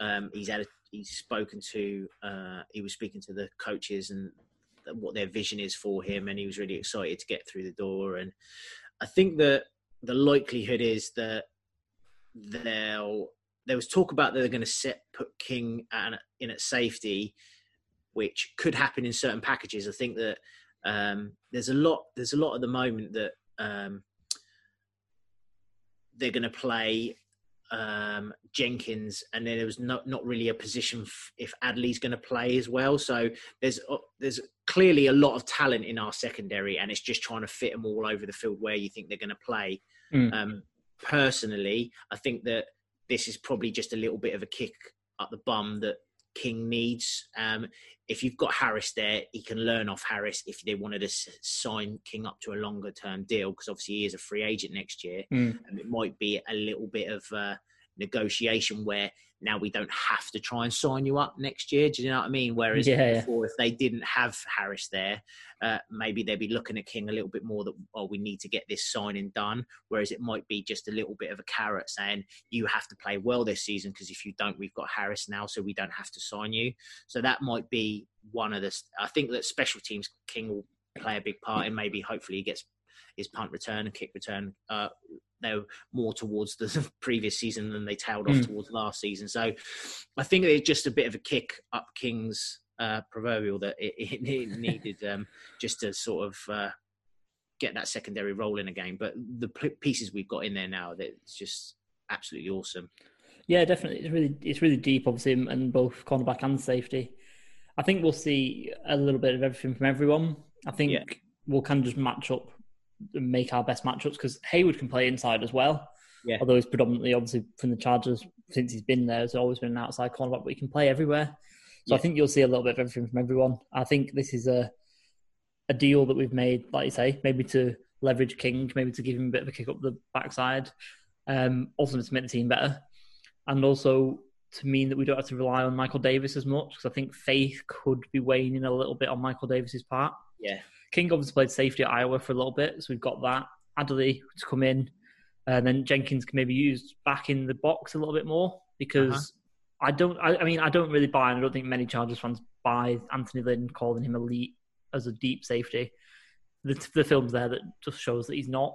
um, he's had a, he's spoken to uh, he was speaking to the coaches and what their vision is for him, and he was really excited to get through the door. And I think that the likelihood is that they'll there was talk about that they're going to set put King in at safety, which could happen in certain packages. I think that um, there's a lot there's a lot at the moment that um, they're going to play Um, Jenkins, and then there was not, not really a position f- if Adley's going to play as well. So there's uh, there's clearly a lot of talent in our secondary, and it's just trying to fit them all over the field where you think they're going to play. Mm. Um, personally, I think that this is probably just a little bit of a kick up the bum that King needs. Um, if you've got Harris there, he can learn off Harris if they wanted to s- sign King up to a longer term deal, because obviously he is a free agent next year. Mm. And it might be a little bit of uh, negotiation where now we don't have to try and sign you up next year. Do you know what I mean? Whereas yeah, before, yeah. if they didn't have Harris there, uh, maybe they'd be looking at King a little bit more that, oh, we need to get this signing done. Whereas it might be just a little bit of a carrot saying you have to play well this season, because if you don't, we've got Harris now, so we don't have to sign you. So that might be one of the, I think that special teams, King will play a big part in. Maybe hopefully he gets his punt return and kick return uh, they're more towards the previous season than they tailed off mm. towards last season. So I think it's just a bit of a kick up King's uh, proverbial that it, it needed um, just to sort of uh, get that secondary role in again. But the pieces we've got in there now, that's just absolutely awesome. Yeah, definitely. It's really, it's really deep, obviously, and both cornerback and safety. I think we'll see a little bit of everything from everyone. I think yeah. we'll kind of just match up and make our best matchups, because Hayward can play inside as well. Yeah. Although he's predominantly, obviously, from the Chargers since he's been there, has always been an outside cornerback, but he can play everywhere. So yeah. I think you'll see a little bit of everything from everyone. I think this is a a deal that we've made, like you say, maybe to leverage King, maybe to give him a bit of a kick up the backside, um, also to make the team better, and also to mean that we don't have to rely on Michael Davis as much, because I think faith could be waning a little bit on Michael Davis's part. Yeah. King obviously played safety at Iowa for a little bit, so we've got that. Adderley to come in, and then Jenkins can maybe use back in the box a little bit more, because uh-huh. I don't, I, I mean, I don't really buy, and I don't think many Chargers fans buy Anthony Lynn calling him elite as a deep safety. The, the film's there that just shows that he's not.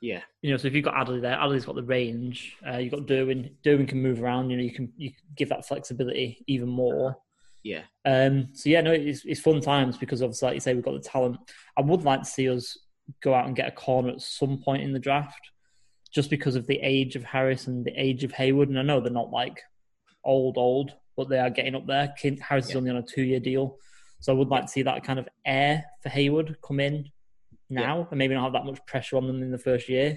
Yeah. You know, so if you've got Adderley there, Adderley's got the range. Uh, you've got Derwin. Derwin can move around. You know, you can, you can give that flexibility even more. Uh-huh. Yeah. Um, so, yeah, no, it's, it's fun times, because obviously, like you say, we've got the talent. I would like to see us go out and get a corner at some point in the draft, just because of the age of Harris and the age of Hayward. And I know they're not like old, old, but they are getting up there. King, Harris yeah. is only on a two-year deal. So I would like to see that kind of air for Hayward come in now yeah. and maybe not have that much pressure on them in the first year.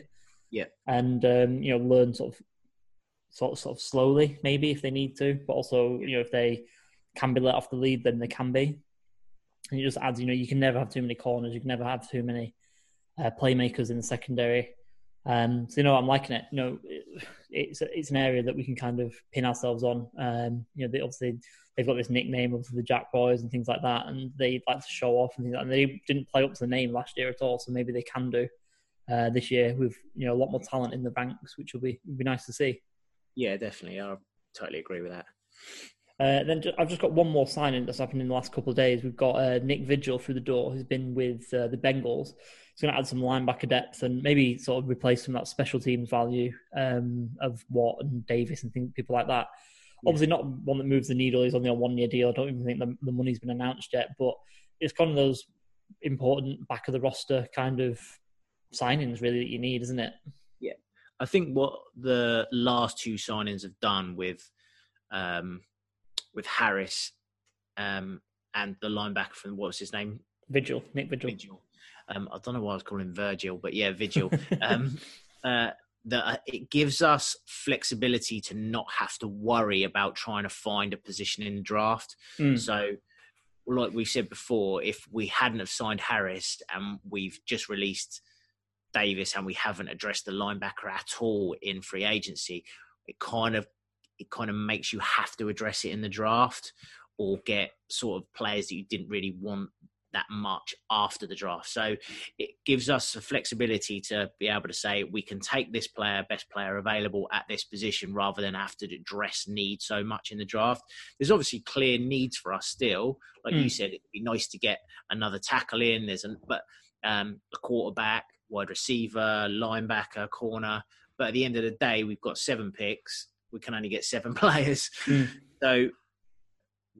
Yeah. And, um, you know, learn sort of, sort of, sort of slowly, maybe, if they need to. But also, yeah. you know, if they can be let off the lead, then they can be. And it just adds, you know, you can never have too many corners. You can never have too many uh, playmakers in the secondary. Um, so, you know, I'm liking it. You know, it, it's it's an area that we can kind of pin ourselves on. Um, you know, they obviously, they've got this nickname of the Jack Boys and things like that, and they like to show off and things like that. And they didn't play up to the name last year at all, so maybe they can do uh, this year with, you know, a lot more talent in the ranks, which will be, will be nice to see. Yeah, definitely. I totally agree with that. Uh, then just, I've just got one more signing that's happened in the last couple of days. We've got uh, Nick Vigil through the door, who's been with uh, the Bengals. He's going to add some linebacker depth and maybe sort of replace some of that special teams value um, of Watt and Davis and things, people like that. Yeah. Obviously not one that moves the needle. He's only on a one-year deal. I don't even think the, the money's been announced yet, but it's kind of those important back-of-the-roster kind of signings, really, that you need, isn't it? Yeah. I think what the last two signings have done with... Um, with Harris um, and the linebacker from, what was his name? Vigil, Nick Vigil. Vigil. Um, I don't know why I was calling him Virgil, but yeah, Vigil. um, uh, the, uh, it gives us flexibility to not have to worry about trying to find a position in the draft. Mm. So like we said before, if we hadn't have signed Harris and we've just released Davis and we haven't addressed the linebacker at all in free agency, it kind of it kind of makes you have to address it in the draft or get sort of players that you didn't really want that much after the draft. So it gives us the flexibility to be able to say, we can take this player, best player available at this position, rather than have to address needs so much in the draft. There's obviously clear needs for us still. Like mm. you said, it'd be nice to get another tackle in. There's an, but um, a quarterback, wide receiver, linebacker, corner. But at the end of the day, we've got seven picks. We can only get seven players. Mm. So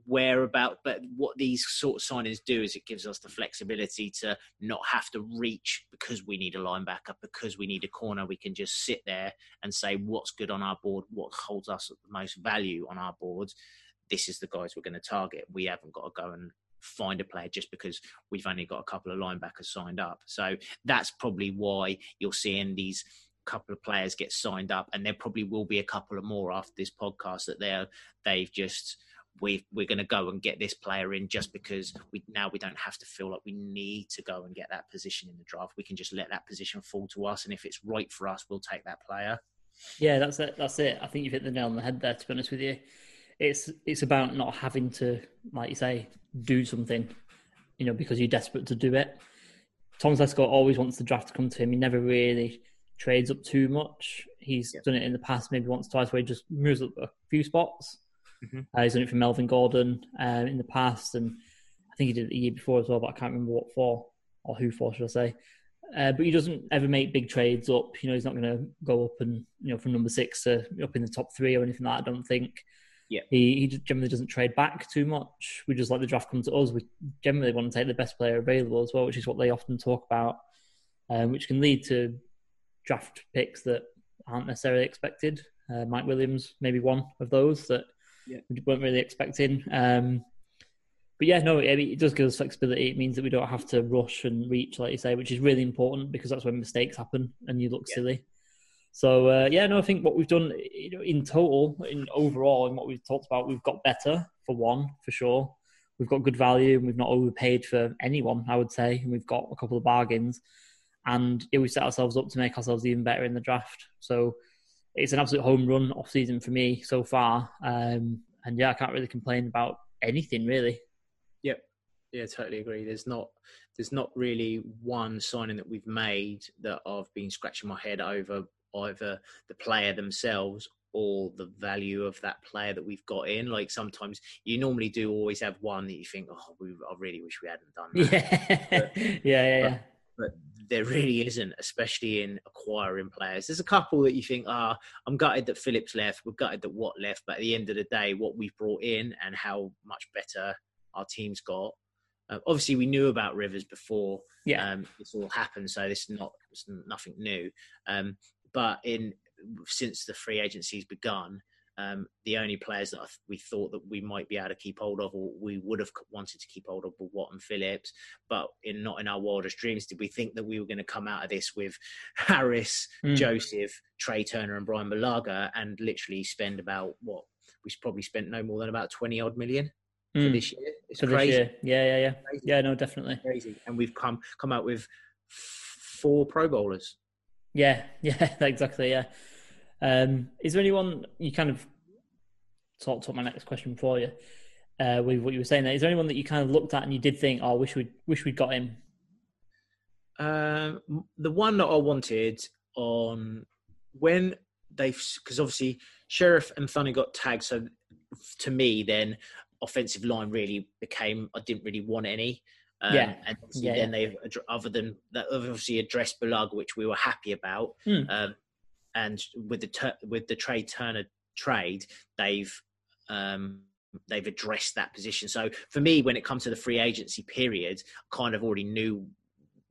where about, but what these sort of signings do is it gives us the flexibility to not have to reach because we need a linebacker, because we need a corner. We can just sit there and say, what's good on our board? What holds us the most value on our board? This is the guys we're going to target. We haven't got to go and find a player just because we've only got a couple of linebackers signed up. So that's probably why you're seeing these couple of players get signed up, and there probably will be a couple of more after this podcast that they're they've just we we're going to go and get this player in just because we now we don't have to feel like we need to go and get that position in the draft. We can just let that position fall to us, and if it's right for us, we'll take that player. Yeah, that's it. That's it. I think you've hit the nail on the head there. To be honest with you, it's it's about not having to, like you say, do something, you know, because you're desperate to do it. Tom Telesco always wants the draft to come to him. He never really trades up too much. He's yep. done it in the past, maybe once or twice, where he just moves up a few spots. Mm-hmm. Uh, he's done it for Melvin Gordon uh, in the past, and I think he did it the year before as well, but I can't remember what for, or who for, should I say. Uh, but he doesn't ever make big trades up. You know, he's not going to go up and, you know, from number six to up in the top three or anything like that, I don't think. Yeah. He, he just generally doesn't trade back too much. We just let the draft come to us. We generally want to take the best player available as well, which is what they often talk about, uh, which can lead to draft picks that aren't necessarily expected. Uh, Mike Williams, maybe one of those that yeah. we weren't really expecting. Um, but yeah, no, it, it does give us flexibility. It means that we don't have to rush and reach, like you say, which is really important because that's when mistakes happen and you look yeah. silly. So uh, yeah, no, I think what we've done, you know, in total, in overall, in what we've talked about, we've got better for one, for sure. We've got good value and we've not overpaid for anyone, I would say. And we've got a couple of bargains. And yeah, we set ourselves up to make ourselves even better in the draft. So it's an absolute home run off season for me so far. Um, and yeah, I can't really complain about anything really. Yep. Yeah, totally agree. There's not, there's not really one signing that we've made that I've been scratching my head over either the player themselves or the value of that player that we've got in. Like sometimes you normally do always have one that you think, oh, we, I really wish we hadn't done that. Yeah. But, yeah, yeah, yeah. But, but there really isn't, especially in acquiring players. There's a couple that you think, ah, oh, I'm gutted that Phillips left, we're gutted that Watt left, but at the end of the day, what we've brought in and how much better our team's got. Uh, obviously, we knew about Rivers before yeah. um, this all happened, so this is not it's nothing new. Um, but in since the free agency's begun, Um, the only players that we thought that we might be able to keep hold of, or we would have wanted to keep hold of, were Watt and Phillips. But in not in our wildest dreams did we think that we were going to come out of this with Harris, mm. Joseph, Trey Turner, and Brian Bulaga, and literally spend about what we probably spent no more than about twenty odd million mm. for this year. It's for crazy. This year. Yeah, yeah, yeah, crazy. Yeah. No, definitely crazy. And we've come come out with four Pro Bowlers. Yeah, yeah, exactly. Yeah. Um, is there anyone you kind of talked up my next question for you uh, with what you were saying there? Is there anyone that you kind of looked at and you did think, oh, I wish we wish we'd got him? Um, the one that I wanted on when they, because obviously Sheriff and Thunny got tagged, so to me, then offensive line really became, I didn't really want any. Um, yeah. And yeah, then yeah. they, other than that, obviously addressed Bulaga, which we were happy about. Mm. Um, and with the ter- with the Trey Turner trade, they've um, they've addressed that position. So for me, when it comes to the free agency period, I kind of already knew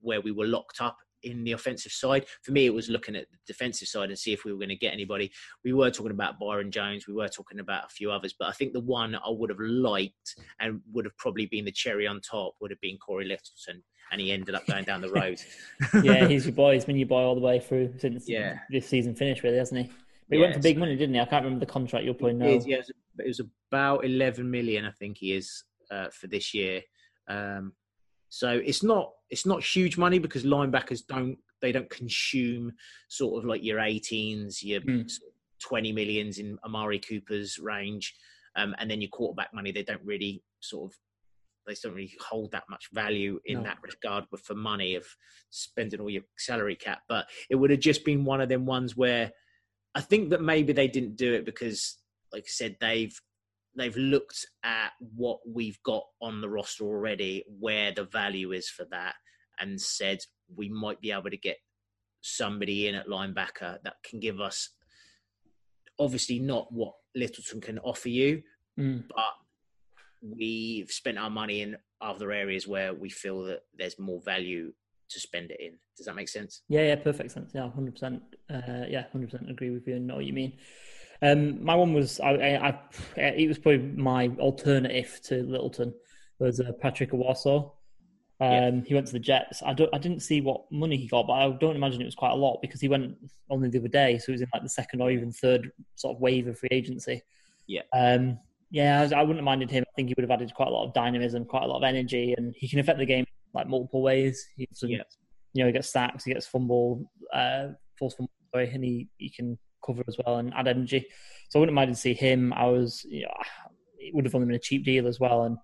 where we were locked up in the offensive side. For me, it was looking at the defensive side and see if we were going to get anybody. We were talking about Byron Jones. We were talking about a few others, but I think the one I would have liked and would have probably been the cherry on top would have been Corey Littleton, and he ended up going down the road. Yeah, he's your boy. He's been your boy all the way through since yeah. this season finished, really, hasn't he? But he yeah, went for big money, didn't he? I can't remember the contract. You'll probably know. It, is, yeah, it was about eleven million, I think he is, uh, for this year. Um, So it's not it's not huge money because linebackers don't they don't consume sort of like your eighteens, your mm. twenty millions in Amari Cooper's range, um, and then your quarterback money, they don't really sort of they don't really hold that much value in no. that regard with for money of spending all your salary cap. But it would have just been one of them ones where I think that maybe they didn't do it because, like I said, they've. They've looked at what we've got on the roster already, where the value is for that, and said we might be able to get somebody in at linebacker that can give us, obviously not what Littleton can offer you, mm. but we've spent our money in other areas where we feel that there's more value to spend it in. Does that make sense? Yeah, yeah, perfect sense. Yeah, one hundred percent. Uh, yeah, one hundred percent agree with you and know what you mean. Um, my one was, I, I, I, it was probably my alternative to Littleton, was uh, Patrick Owosso. Um, yeah. He went to the Jets. I, don't, I didn't see what money he got, but I don't imagine it was quite a lot because he went only the other day, so he was in like the second or even third sort of wave of free agency. Yeah. Um, yeah, I, was, I wouldn't have minded him. I think he would have added quite a lot of dynamism, quite a lot of energy, and he can affect the game like multiple ways. He sort of, yeah. You know, he gets sacks, he gets fumble, uh, forced fumble, and he, he can cover as well and add energy. So I wouldn't mind to see him. I was, you know, it would have only been a cheap deal as well. And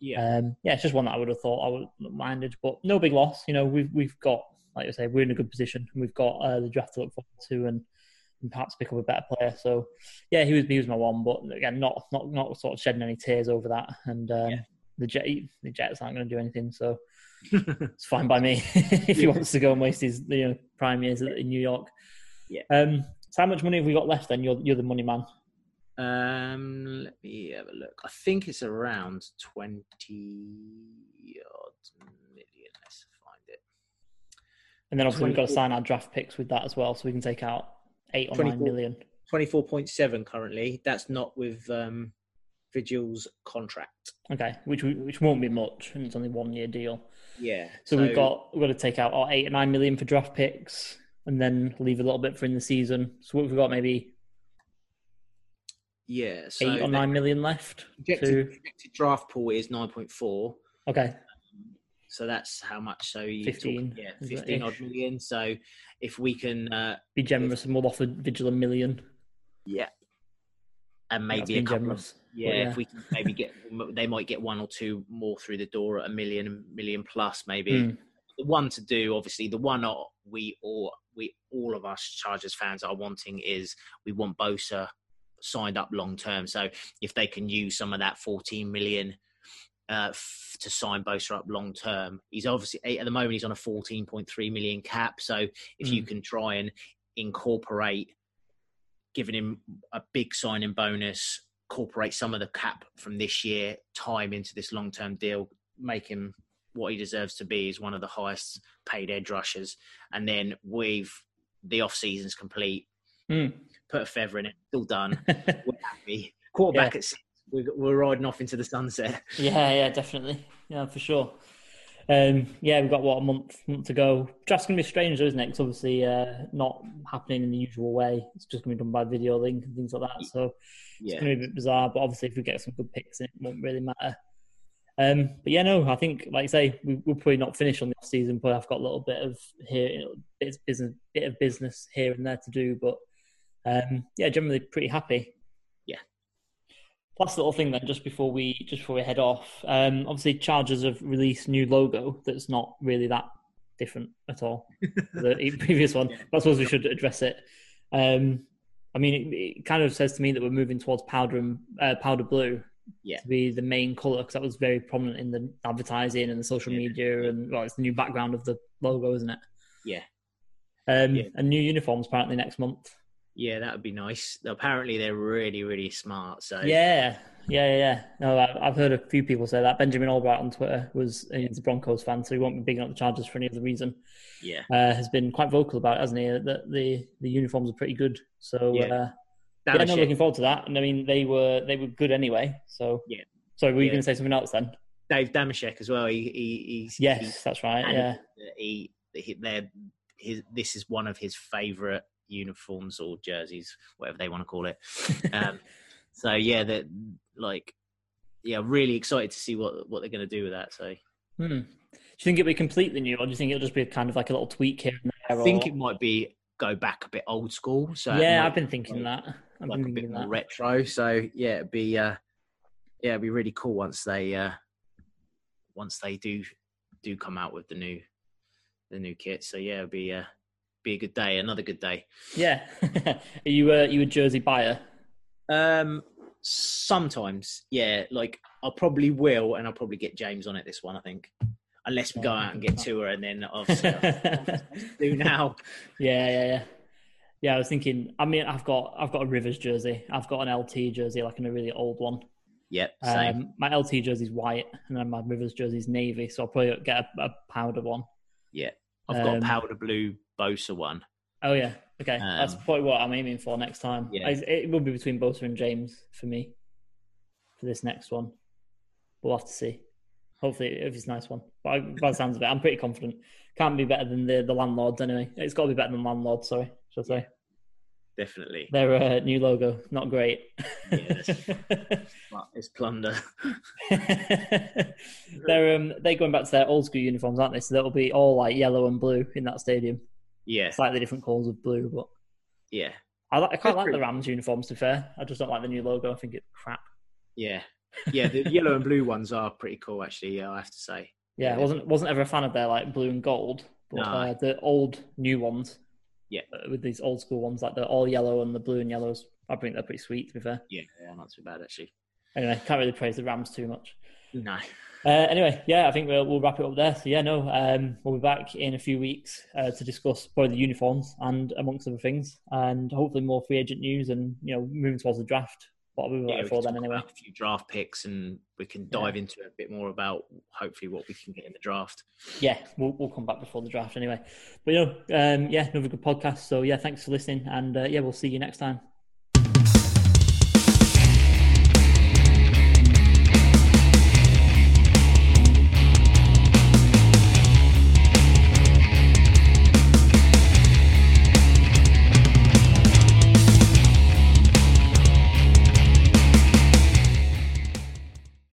yeah, um, yeah, it's just one that I would have thought I would have minded, but no big loss. You know, we've we've got, like I say, we're in a good position. We've got uh, the draft to look forward to and, and perhaps pick up a better player. So yeah, he was he was my one, but again, not not not sort of shedding any tears over that. And um, yeah. the Jet, the Jets aren't going to do anything, so it's fine by me if he yeah. wants to go and waste his you know prime years in New York. Yeah. Um, So how much money have we got left then? You're you're the money man. Um, let me have a look. I think it's around twenty odd million. Let's find it. And then obviously we've got to sign our draft picks with that as well, so we can take out eight or nine million. twenty-four point seven currently. That's not with um, Vigil's contract. Okay, which which won't be much, and it's only one year deal. Yeah. So, so we've got we've got to take out our eight or nine million for draft picks. And then leave a little bit for in the season. So what have we got? Maybe yeah, so eight or nine million left. Projected, projected draft pool is nine point four. Okay, um, so that's how much. So you fifteen, talk, yeah, fifteen odd million. So if we can uh, be generous, if, and we'll offer Vigil a million. Yeah, and maybe a couple. Of, yeah, yeah, if we can maybe get, they might get one or two more through the door at a million, million plus, maybe. Mm. The one to do, obviously, the one we all we all of us Chargers fans are wanting is we want Bosa signed up long term. So if they can use some of that fourteen million uh, f- to sign Bosa up long term, he's obviously at the moment he's on a fourteen point three million cap. So if mm. you can try and incorporate giving him a big signing bonus, incorporate some of the cap from this year time into this long term deal, make him what he deserves to be is one of the highest paid edge rushers. And then we've, the off season's complete, mm. put a feather in it, still done. We're happy. Quarterback yeah. at six, we're, we're riding off into the sunset. Yeah, yeah, definitely. Yeah, for sure. Um, yeah, we've got what, a month, month to go. Draft's going to be strange though, isn't it? It's obviously uh, not happening in the usual way. It's just going to be done by video link and things like that. So yeah. it's going to be a bit bizarre, but obviously if we get some good picks in, it won't really matter. Um, but yeah, no, I think, like I say, we, we'll probably not finish on the off season, but I've got a little bit of here, you know, bit of business, bit of business here and there to do. But um, yeah, generally pretty happy. Yeah. Last little thing then, just before we just before we head off. Um, obviously, Chargers have released new logo that's not really that different at all. The previous one. Yeah. But I suppose we should address it. Um, I mean, it, it kind of says to me that we're moving towards powder and uh, powder blue yeah. to be the main colour, because that was very prominent in the advertising and the social yeah. media, and well, it's the new background of the logo, isn't it? Yeah. Um, yeah. And new uniforms apparently next month. Yeah, that would be nice. Apparently, they're really, really smart. So yeah, yeah, yeah. No, I've heard a few people say that. Benjamin Albright on Twitter was he's a Broncos fan, so he won't be bigging up the Chargers for any other reason. Yeah, uh, has been quite vocal about it, hasn't he? That the the uniforms are pretty good. So yeah, uh, yeah I'm looking forward to that. And I mean, they were they were good anyway. So yeah. Sorry, were you yeah. going to say something else then? Dave Damashek as well. He he he's, yes, he's, that's right. Yeah, he, he they're his. This is one of his favourite uniforms or jerseys, whatever they want to call it. Um, so yeah, that like, yeah, really excited to see what, what they're going to do with that. So, hmm. do you think it'll be completely new, or do you think it'll just be kind of like a little tweak here and there? I think or... it might be go back a bit old school. So yeah, I've been thinking like, that. I've like been a bit more that. retro. So yeah, it'd be uh, yeah, it'd be really cool once they uh, once they do do come out with the new the new kit. So yeah, it'd be. Uh, Be a good day, another good day. Yeah, are you a, are you a jersey buyer? Um, sometimes, yeah. Like I probably will, and I'll probably get James on it this one. I think, unless we go out and get Tua, and then obviously do now. Yeah, yeah, yeah. Yeah, I was thinking. I mean, I've got I've got a Rivers jersey. I've got an L T jersey, like in a really old one. Yep. Same. Um, my L T jersey's white, and then my Rivers jersey's navy. So I'll probably get a, a powder one. Yeah, I've got um, a powder blue Bosa one. Oh yeah, okay. Um, That's probably what I'm aiming for next time. Yeah. I, it will be between Bosa and James for me for this next one. We'll have to see. Hopefully, if it's a nice one. But I, by the sounds of it, I'm pretty confident. Can't be better than the the landlords anyway. It's got to be better than landlords. Sorry, should I say? Definitely. Their uh, new logo, not great. Yes, it's plunder. They're um they're going back to their old school uniforms, aren't they? So that'll be all like yellow and blue in that stadium. Yeah, slightly different colours of blue, but yeah, I, I quite like the Rams uniforms. To be fair, I just don't like the new logo. I think it's crap. Yeah, yeah, the yellow and blue ones are pretty cool, actually. Yeah, I have to say. Yeah, I wasn't wasn't ever a fan of their like blue and gold, but no. uh, the old new ones. Yeah, uh, with these old school ones, like the all yellow and the blue and yellows, I think they're pretty sweet. To be fair. Yeah, yeah, not too bad actually. Anyway, can't really praise the Rams too much. No. Uh, anyway, yeah, I think we'll, we'll wrap it up there. So, yeah, no, um, we'll be back in a few weeks uh, to discuss probably the uniforms and amongst other things, and hopefully more free agent news and, you know, moving towards the draft. What are we yeah, for then anyway? A few draft picks, and we can dive yeah. into a bit more about hopefully what we can get in the draft. Yeah, we'll, we'll come back before the draft anyway. But, you know, um, yeah, another good podcast. So, yeah, thanks for listening, and, uh, yeah, we'll see you next time.